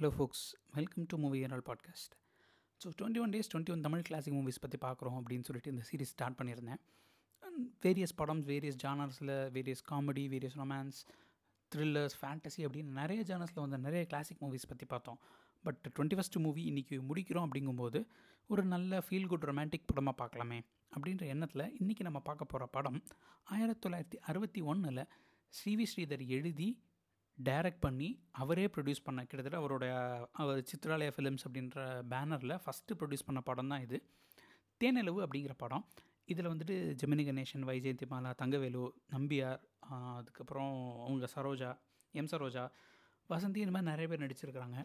Hello folks, welcome to movie ஏனால் podcast. So 21 days 21 Tamil classic movies பற்றி பார்க்குறோம் அப்படின்னு சொல்லிட்டு இந்த சீரிஸ் ஸ்டார்ட் பண்ணியிருந்தேன். அண்ட் வேரியஸ் படம்ஸ், வேரியஸ் ஜானர்ஸில் various comedy, various romance, thrillers, fantasy அப்படின்னு நிறைய ஜானர்ஸில் வந்து நிறைய கிளாசிக் மூவிஸ் பற்றி பார்த்தோம். பட் 21st மூவி இன்றைக்கி முடிக்கிறோம் அப்படிங்கும்போது ஒரு நல்ல ஃபீல் குட் ரொமான்டிக் படமாக பார்க்கலாமே அப்படின்ற எண்ணத்தில் இன்றைக்கி நம்ம பார்க்க போகிற படம் 1961 சிவி ஸ்ரீதர் எழுதி டைரக்ட் பண்ணி அவரே ப்ரொடியூஸ் பண்ண, கிட்டத்தட்ட அவர் சித்ராலயா ஃபிலிம்ஸ் அப்படின்ற பேனரில் ஃபஸ்ட்டு ப்ரொடியூஸ் பண்ண படம் தான் இது, தேனிலவு அப்படிங்கிற படம். இதில் வந்துட்டு ஜெமினி கணேசன், வைஜெயந்தி மாலா, தங்கவேலு, நம்பி யார், அதுக்கப்புறம் அவங்க சரோஜா, சரோஜா, வசந்தி, இந்த மாதிரி நிறைய பேர் நடிச்சிருக்கிறாங்க.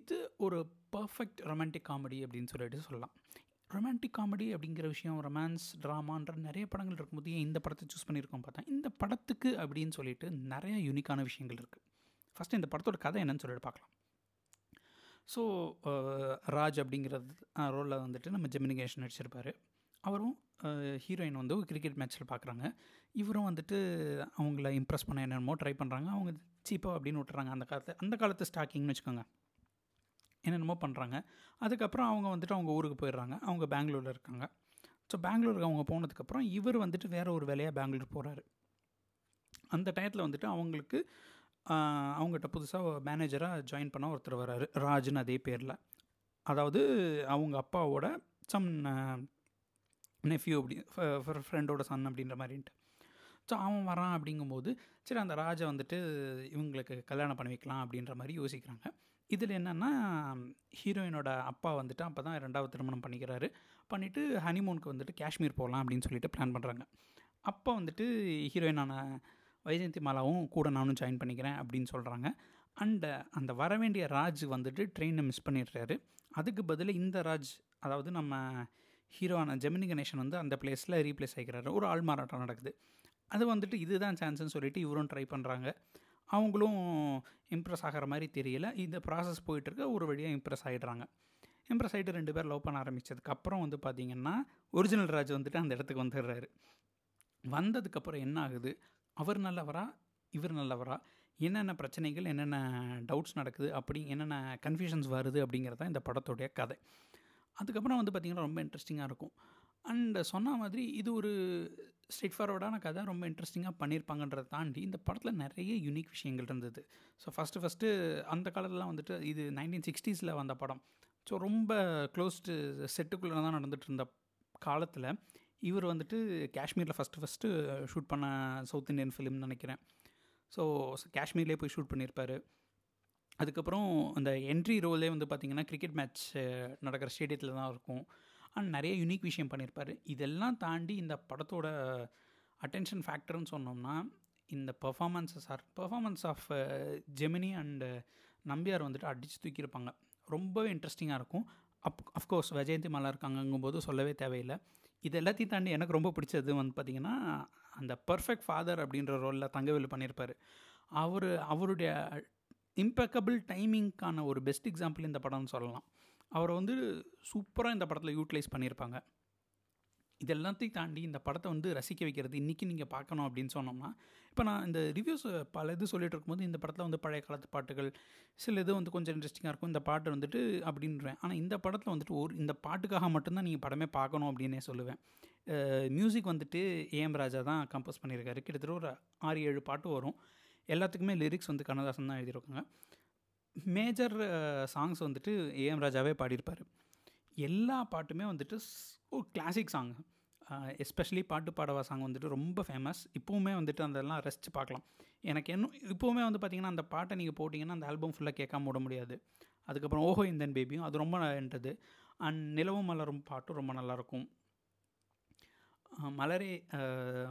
இது ஒரு பர்ஃபெக்ட் ரொமான்டிக் காமெடி அப்படின்னு சொல்லிட்டு சொல்லலாம். ரொமான்டிக் காமெடி அப்படிங்கிற விஷயம், ரொமான்ஸ், ட்ராமான்ற நிறைய படங்கள் இருக்கும்போது ஏன் இந்த படத்தை சூஸ் பண்ணியிருக்கோம் பார்த்தா, இந்த படத்துக்கு அப்படின்னு சொல்லிட்டு நிறையா யூனிக்கான விஷயங்கள் இருக்குது. ஃபஸ்ட்டு இந்த படத்தோட கதை என்னன்னு சொல்லிட்டு பார்க்கலாம். ஸோ ராஜ் அப்படிங்கிறது ரோலில் வந்துட்டு நம்ம ஜெமினி கணேசன் நடிச்சிருப்பார். அவரும் ஹீரோயின் வந்து கிரிக்கெட் மேட்ச்சில் பார்க்குறாங்க. இவரும் வந்துட்டு அவங்கள இம்ப்ரெஸ் பண்ண என்னென்னமோ ட்ரை பண்ணுறாங்க. அவங்க சீப்பாக அப்படின்னு விட்டுறாங்க. அந்த காலத்து ஸ்டாக்கிங்னு வச்சுக்கோங்க, என்னென்னமோ பண்ணுறாங்க. அதுக்கப்புறம் அவங்க வந்துட்டு அவங்க ஊருக்கு போயிடுறாங்க. அவங்க பெங்களூரில் இருக்காங்க. ஸோ பெங்களூருக்கு அவங்க போனதுக்கப்புறம் இவர் வந்துட்டு வேறு ஒரு வேலையாக பெங்களூர் போகிறாரு. அந்த டயத்தில் வந்துட்டு அவங்ககிட்ட புதுசாக மேனேஜராக ஜாயின் பண்ண ஒருத்தர் வர்றாரு, ராஜுன்னு அதே பேரில். அதாவது அவங்க அப்பாவோட சம் நெஃப்யூ அப்படி ஃப்ரெண்டோட சன் அப்படின்ற மாதிரின்ட்டு. ஸோ அவன் வரான் அப்படிங்கும்போது சரி அந்த ராஜா வந்துட்டு இவங்களுக்கு கல்யாணம் பண்ணி வைக்கலாம் அப்படின்ற மாதிரி யோசிக்கிறாங்க. இதில் என்னென்னா ஹீரோயினோட அப்பா வந்துட்டு அப்போ தான் 2வது திருமணம் பண்ணிக்கிறாரு. பண்ணிவிட்டு ஹனிமூனுக்கு வந்துட்டு காஷ்மீர் போகலாம் அப்படின்னு சொல்லிட்டு பிளான் பண்ணுறாங்க. அப்போ வந்துட்டு ஹீரோயினான வைஜெயந்தி மாலாவும் கூட நானும் ஜாயின் பண்ணிக்கிறேன் அப்படின்னு சொல்கிறாங்க. அண்ட் அந்த வரவேண்டிய ராஜ் வந்துட்டு ட்ரெயினை மிஸ் பண்ணிடுறாரு. அதுக்கு பதில் இந்த ராஜ், அதாவது நம்ம ஹீரோவான ஜெமினி கணேசன் வந்து அந்த பிளேஸில் ரீப்ளேஸ் ஆகிக்கிறாரு. ஒரு ஆள் மாறாட்டம் நடக்குது. அது வந்துட்டு இதுதான் சான்ஸ்ன்னு சொல்லிட்டு இவரும் ட்ரை பண்ணுறாங்க. அவங்களும் இம்ப்ரெஸ் ஆகிற மாதிரி தெரியல. இந்த ப்ராசஸ் போயிட்டுருக்க ஒரு வழியாக இம்ப்ரெஸ் ஆகிடுறாங்க. இம்ப்ரெஸ் ஆகிட்டு 2 பேர் லவ் பண்ண ஆரம்பித்ததுக்கப்புறம் வந்து பார்த்திங்கன்னா ஒரிஜினல் ராஜ் வந்துட்டு அந்த இடத்துக்கு வந்துடுறாரு. வந்ததுக்கப்புறம் என்ன ஆகுது, அவர் நல்லவரா இவர் நல்லவரா, என்னென்ன பிரச்சனைகள், என்னென்ன டவுட்ஸ் நடக்குது, அப்படி என்னென்ன கன்ஃபியூஷன்ஸ் வருது அப்படிங்கிறதான் இந்த படத்துடைய கதை. அதுக்கப்புறம் வந்து பார்த்திங்கன்னா ரொம்ப இன்ட்ரெஸ்டிங்காக இருக்கும். அண்ட் சொன்ன மாதிரி இது ஒரு ஸ்ட்ரெயிட் ஃபார்வர்டான கதை, ரொம்ப இன்ட்ரெஸ்டிங்காக பண்ணியிருப்பாங்கன்றதை தாண்டி இந்த படத்தில் நிறைய யூனிக் விஷயங்கள் இருந்தது. ஸோ ஃபஸ்ட்டு அந்த காலத்துலலாம் வந்துட்டு இது 1960s வந்த படம். ஸோ ரொம்ப க்ளோஸ்டு செட்டுக்குள்ளே தான் நடந்துகிட்டு இருந்த காலத்தில் இவர் வந்துட்டு காஷ்மீரில் ஃபஸ்ட்டு ஷூட் பண்ண சவுத் இண்டியன் ஃபிலிம்னு நினைக்கிறேன். ஸோ காஷ்மீர்லேயே போய் ஷூட் பண்ணியிருப்பார். அதுக்கப்புறம் அந்த என்ட்ரி ரோலே வந்து பார்த்திங்கன்னா கிரிக்கெட் மேட்ச் நடக்கிற ஸ்டேடியத்தில் தான் இருக்கும். ஆனால் நிறைய யூனிக் விஷயம் பண்ணியிருப்பார். இதெல்லாம் தாண்டி இந்த படத்தோட அட்டென்ஷன் ஃபேக்டர்னு சொன்னோம்னா இந்த performance of Gemini and Nambiar வந்துட்டு அடித்து தூக்கியிருப்பாங்க. ரொம்பவே இன்ட்ரெஸ்டிங்காக இருக்கும். அஃப்கோர்ஸ் விஜயந்தி மாலா இருக்காங்கும்போது சொல்லவே தேவையில்லை. இது எல்லாத்தையும் தாண்டி எனக்கு ரொம்ப பிடிச்சது வந்து பார்த்திங்கன்னா அந்த பர்ஃபெக்ட் ஃபாதர் அப்படின்ற ரோலில் தங்கவேலு பண்ணியிருப்பார். அவருடைய இம்பெக்கபிள் டைமிங்க்கான ஒரு பெஸ்ட் எக்ஸாம்பிள் இந்த படம்னு சொல்லலாம். அவரை வந்து சூப்பராக இந்த படத்தில் யூட்டிலைஸ் பண்ணியிருப்பாங்க. இதெல்லாத்தையும் தாண்டி இந்த படத்தை வந்து ரசிக்க வைக்கிறது இன்றைக்கி நீங்கள் பார்க்கணும் அப்படின்னு சொன்னோம்னா, இப்போ நான் இந்த ரிவ்யூஸ் பல இது சொல்லிகிட்டு இருக்கும்போது இந்த படத்தில் வந்து பழைய காலத்து பாட்டுகள் சில இது வந்து கொஞ்சம் இன்ட்ரெஸ்டிங்காக இருக்கும், இந்த பாட்டு வந்துட்டு அப்படின்றேன். ஆனால் இந்த படத்தில் வந்துட்டு இந்த பாட்டுக்காக மட்டும்தான் நீங்கள் படமே பார்க்கணும் அப்படின்னே சொல்லுவேன். மியூசிக் வந்துட்டு A.M. ராஜா தான் கம்போஸ் பண்ணியிருக்காரு. கிட்டத்தட்ட ஒரு 6-7 பாட்டு வரும். எல்லாத்துக்குமே லிரிக்ஸ் வந்து கண்ணதாசன் தான் எழுதியிருக்காங்க. மேஜர் சாங்ஸ் வந்துட்டு A.M. ராஜாவே பாடியிருப்பார். எல்லா பாட்டுமே வந்துட்டு ஒரு கிளாசிக் சாங். எஸ்பெஷலி பாட்டு பாடவா சாங் வந்துட்டு ரொம்ப ஃபேமஸ். இப்போவுமே வந்துட்டு அதெல்லாம் ரசித்து பார்க்கலாம். எனக்கு இன்னும் இப்போவுமே வந்து பார்த்திங்கன்னா அந்த பாட்டை நீங்கள் போட்டிங்கன்னா அந்த ஆல்பம் ஃபுல்லாக கேட்காம விட முடியாது. அதுக்கப்புறம் ஓஹோ இந்தன் பேபியும் அது ரொம்ப நல்லது. அண்ட் நிலவும் மலரும் பாட்டும் ரொம்ப நல்லாயிருக்கும்.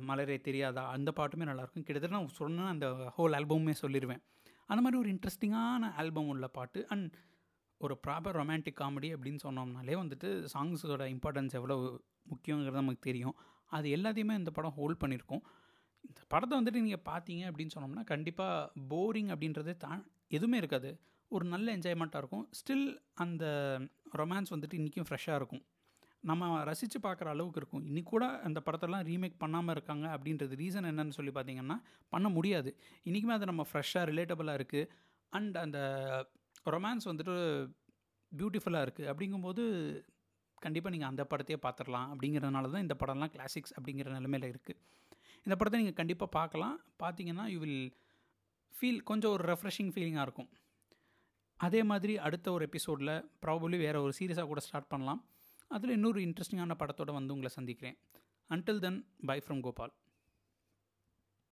மலரே தெரியாதா அந்த பாட்டுமே நல்லாயிருக்கும். கிட்டத்தட்ட நான் சொன்னேன்னா அந்த ஹோல் ஆல்பமுமே சொல்லிடுவேன். அந்த மாதிரி ஒரு இன்ட்ரெஸ்டிங்கான ஆல்பம் உள்ள பாட்டு. அண்ட் ஒரு ப்ராப்பர் ரொமான்டிக் காமெடி அப்படின்னு சொன்னோம்னாலே வந்துட்டு சாங்ஸோட இம்பார்ட்டன்ஸ் எவ்வளோ முக்கியங்கிறது நமக்கு தெரியும். அது எல்லாத்தையுமே இந்த படம் ஹோல்ட் பண்ணியிருக்கோம். இந்த படத்தை வந்துட்டு நீங்கள் பார்த்தீங்க அப்படின்னு சொன்னோம்னா கண்டிப்பாக போரிங் அப்படின்றதே எதுவுமே இருக்காது. ஒரு நல்ல என்ஜாய்மெண்ட்டாக இருக்கும். ஸ்டில் அந்த ரொமான்ஸ் வந்துட்டு இன்றைக்கும் ஃப்ரெஷ்ஷாக இருக்கும். நம்ம ரசித்து பார்க்குற அளவுக்கு இருக்கும். இன்றைக்கி கூட அந்த படத்தெல்லாம் ரீமேக் பண்ணாமல் இருக்காங்க அப்படின்றது ரீசன் என்னன்னு சொல்லி பார்த்திங்கன்னா பண்ண முடியாது. இன்றைக்குமே அது நம்ம ஃப்ரெஷ்ஷாக ரிலேட்டபுளாக இருக்குது. அண்ட் அந்த ரொமான்ஸ் வந்துட்டு பியூட்டிஃபுல்லாக இருக்குது அப்படிங்கும்போது கண்டிப்பாக நீங்கள் அந்த படத்தையே பார்த்துடலாம். அப்படிங்கிறதுனால தான் இந்த படம்லாம் கிளாசிக்ஸ் அப்படிங்கிற நிலைமையில் இருக்குது. இந்த படத்தை நீங்கள் கண்டிப்பாக பார்க்கலாம். பார்த்தீங்கன்னா யூ வில் ஃபீல் கொஞ்சம் ஒரு ரெஃப்ரெஷிங் ஃபீலிங்காக இருக்கும். அதே மாதிரி அடுத்த ஒரு எபிசோடில் ப்ராபப்ளி வேறு ஒரு சீரியஸாக கூட ஸ்டார்ட் பண்ணலாம். அதில் இன்னொரு இன்ட்ரெஸ்டிங்கான படத்தோடு வந்து உங்களை சந்திக்கிறேன். Until then, bye from Gopal.